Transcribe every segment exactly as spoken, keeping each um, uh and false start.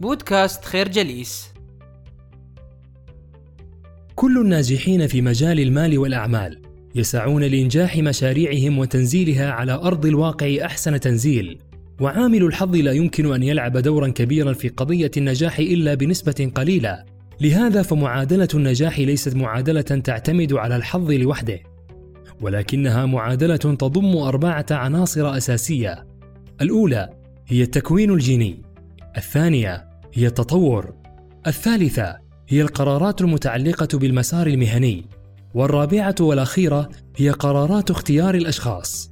بودكاست خير جليس. كل الناجحين في مجال المال والأعمال يسعون لإنجاح مشاريعهم وتنزيلها على أرض الواقع أحسن تنزيل، وعامل الحظ لا يمكن أن يلعب دورا كبيرا في قضية النجاح إلا بنسبة قليلة. لهذا فمعادلة النجاح ليست معادلة تعتمد على الحظ لوحده، ولكنها معادلة تضم أربعة عناصر أساسية. الأولى هي التكوين الجيني، الثانية هي التطور، الثالثة هي القرارات المتعلقة بالمسار المهني، والرابعة والأخيرة هي قرارات اختيار الأشخاص.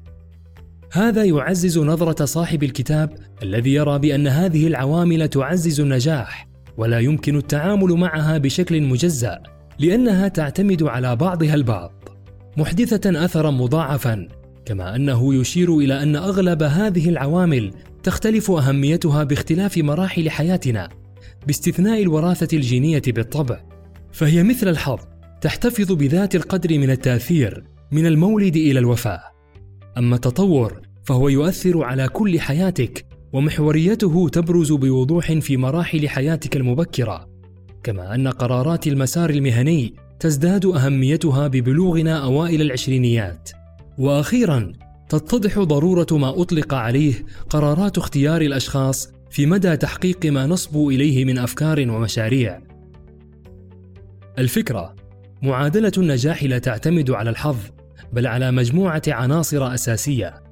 هذا يعزز نظرة صاحب الكتاب الذي يرى بأن هذه العوامل تعزز النجاح، ولا يمكن التعامل معها بشكل مجزأ لأنها تعتمد على بعضها البعض، محدثة أثرا مضاعفا. كما أنه يشير إلى أن أغلب هذه العوامل تختلف أهميتها باختلاف مراحل حياتنا، باستثناء الوراثة الجينية بالطبع، فهي مثل الحظ تحتفظ بذات القدر من التأثير من المولد إلى الوفاة. أما التطور فهو يؤثر على كل حياتك، ومحوريته تبرز بوضوح في مراحل حياتك المبكرة. كما أن قرارات المسار المهني تزداد أهميتها ببلوغنا أوائل العشرينيات. وأخيراً تتضح ضرورة ما أطلق عليه قرارات اختيار الأشخاص في مدى تحقيق ما نصبو إليه من أفكار ومشاريع. الفكرة: معادلة النجاح لا تعتمد على الحظ، بل على مجموعة عناصر أساسية.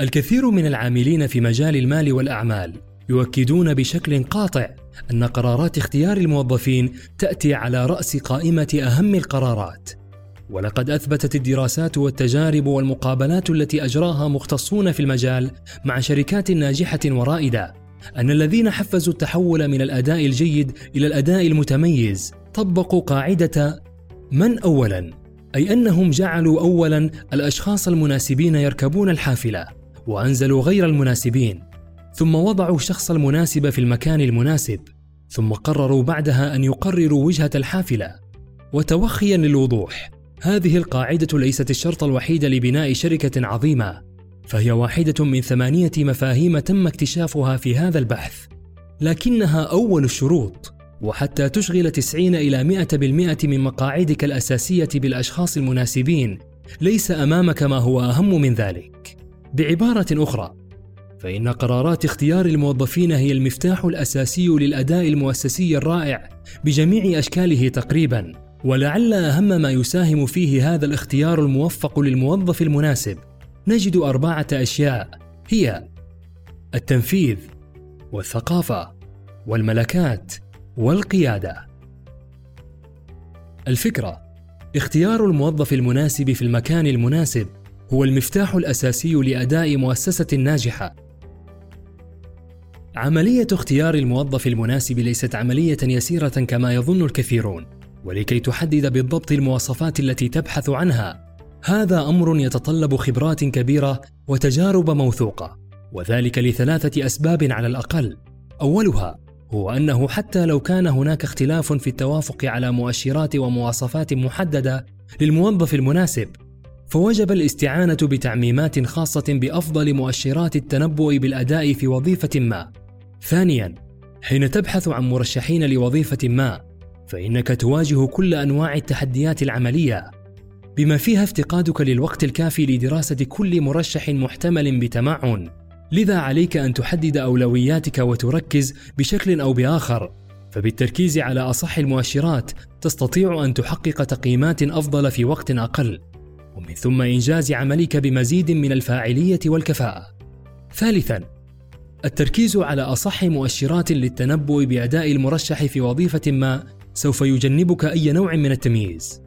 الكثير من العاملين في مجال المال والأعمال يؤكدون بشكل قاطع أن قرارات اختيار الموظفين تأتي على رأس قائمة أهم القرارات، ولقد أثبتت الدراسات والتجارب والمقابلات التي أجراها مختصون في المجال مع شركات ناجحة ورائدة أن الذين حفزوا التحول من الأداء الجيد إلى الأداء المتميز طبقوا قاعدة من أولاً، أي أنهم جعلوا أولاً الأشخاص المناسبين يركبون الحافلة، وأنزلوا غير المناسبين، ثم وضعوا الشخص المناسب في المكان المناسب، ثم قرروا بعدها أن يقرروا وجهة الحافلة. وتوخياً للوضوح، هذه القاعدة ليست الشرط الوحيد لبناء شركة عظيمة، فهي واحدة من ثمانية مفاهيم تم اكتشافها في هذا البحث، لكنها أول الشروط، وحتى تشغل تسعين إلى مئة بالمئة من مقاعدك الأساسية بالأشخاص المناسبين، ليس أمامك ما هو أهم من ذلك. بعبارة أخرى، فإن قرارات اختيار الموظفين هي المفتاح الأساسي للأداء المؤسسي الرائع بجميع أشكاله تقريباً، ولعل أهم ما يساهم فيه هذا الاختيار الموفق للموظف المناسب نجد أربعة أشياء، هي التنفيذ، والثقافة، والملكات، والقيادة. الفكرة: اختيار الموظف المناسب في المكان المناسب هو المفتاح الأساسي لأداء مؤسسة ناجحة. عملية اختيار الموظف المناسب ليست عملية يسيرة كما يظن الكثيرون، ولكي تحدد بالضبط المواصفات التي تبحث عنها، هذا أمر يتطلب خبرات كبيرة وتجارب موثوقة، وذلك لثلاثة أسباب على الأقل. أولها هو أنه حتى لو كان هناك اختلاف في التوافق على مؤشرات ومواصفات محددة للموظف المناسب، فوجب الاستعانة بتعميمات خاصة بأفضل مؤشرات التنبؤ بالأداء في وظيفة ما. ثانياً، حين تبحث عن مرشحين لوظيفة ما، فإنك تواجه كل أنواع التحديات العملية، بما فيها افتقادك للوقت الكافي لدراسة كل مرشح محتمل بتمعن، لذا عليك أن تحدد أولوياتك وتركز بشكل أو بآخر، فبالتركيز على أصح المؤشرات تستطيع أن تحقق تقييمات أفضل في وقت أقل، ومن ثم إنجاز عملك بمزيد من الفاعلية والكفاءة. ثالثاً، التركيز على أصح مؤشرات للتنبؤ بأداء المرشح في وظيفة ما سوف يجنبك أي نوع من التمييز.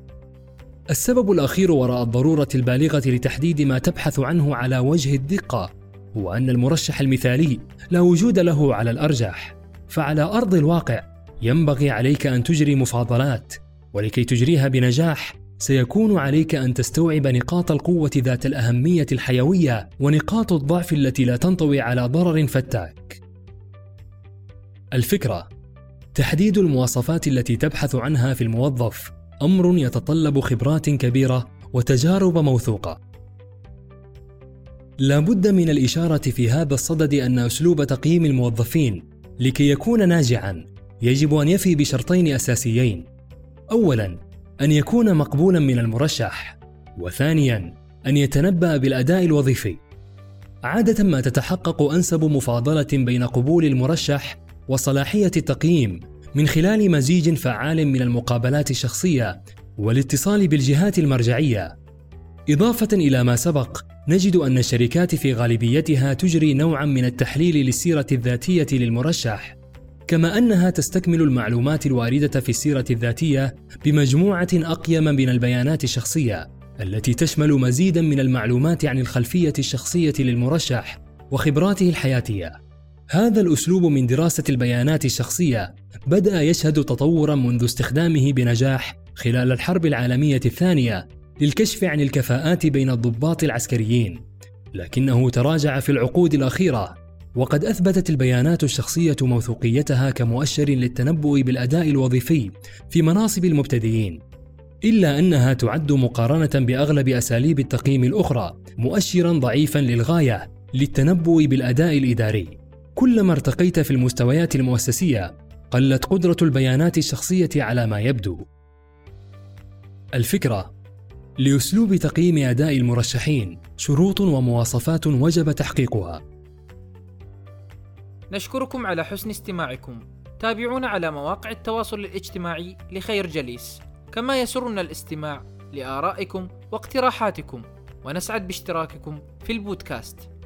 السبب الأخير وراء الضرورة البالغة لتحديد ما تبحث عنه على وجه الدقة هو أن المرشح المثالي لا وجود له على الأرجح، فعلى أرض الواقع ينبغي عليك أن تجري مفاضلات، ولكي تجريها بنجاح سيكون عليك أن تستوعب نقاط القوة ذات الأهمية الحيوية ونقاط الضعف التي لا تنطوي على ضرر فتاك. الفكرة: تحديد المواصفات التي تبحث عنها في الموظف أمر يتطلب خبرات كبيرة وتجارب موثوقة. لا بد من الإشارة في هذا الصدد أن أسلوب تقييم الموظفين لكي يكون ناجعاً يجب أن يفي بشرطين أساسيين: أولاً أن يكون مقبولاً من المرشح، وثانياً أن يتنبأ بالأداء الوظيفي. عادة ما تتحقق أنسب مفاضلة بين قبول المرشح وصلاحية التقييم من خلال مزيج فعال من المقابلات الشخصية والاتصال بالجهات المرجعية. إضافة إلى ما سبق، نجد أن الشركات في غالبيتها تجري نوعاً من التحليل للسيرة الذاتية للمرشح، كما أنها تستكمل المعلومات الواردة في السيرة الذاتية بمجموعة أقيم من البيانات الشخصية التي تشمل مزيداً من المعلومات عن الخلفية الشخصية للمرشح وخبراته الحياتية. هذا الأسلوب من دراسة البيانات الشخصية بدأ يشهد تطوراً منذ استخدامه بنجاح خلال الحرب العالمية الثانية للكشف عن الكفاءات بين الضباط العسكريين، لكنه تراجع في العقود الأخيرة، وقد أثبتت البيانات الشخصية موثوقيتها كمؤشر للتنبؤ بالأداء الوظيفي في مناصب المبتدئين، إلا أنها تعد مقارنة بأغلب أساليب التقييم الأخرى مؤشراً ضعيفاً للغاية للتنبؤ بالأداء الإداري. كلما ارتقيت في المستويات المؤسسية، قلت قدرة البيانات الشخصية على ما يبدو. الفكرة: لأسلوب تقييم أداء المرشحين شروط ومواصفات وجب تحقيقها. نشكركم على حسن استماعكم. تابعونا على مواقع التواصل الاجتماعي لخير جليس، كما يسرنا الاستماع لآرائكم واقتراحاتكم، ونسعد باشتراككم في البودكاست.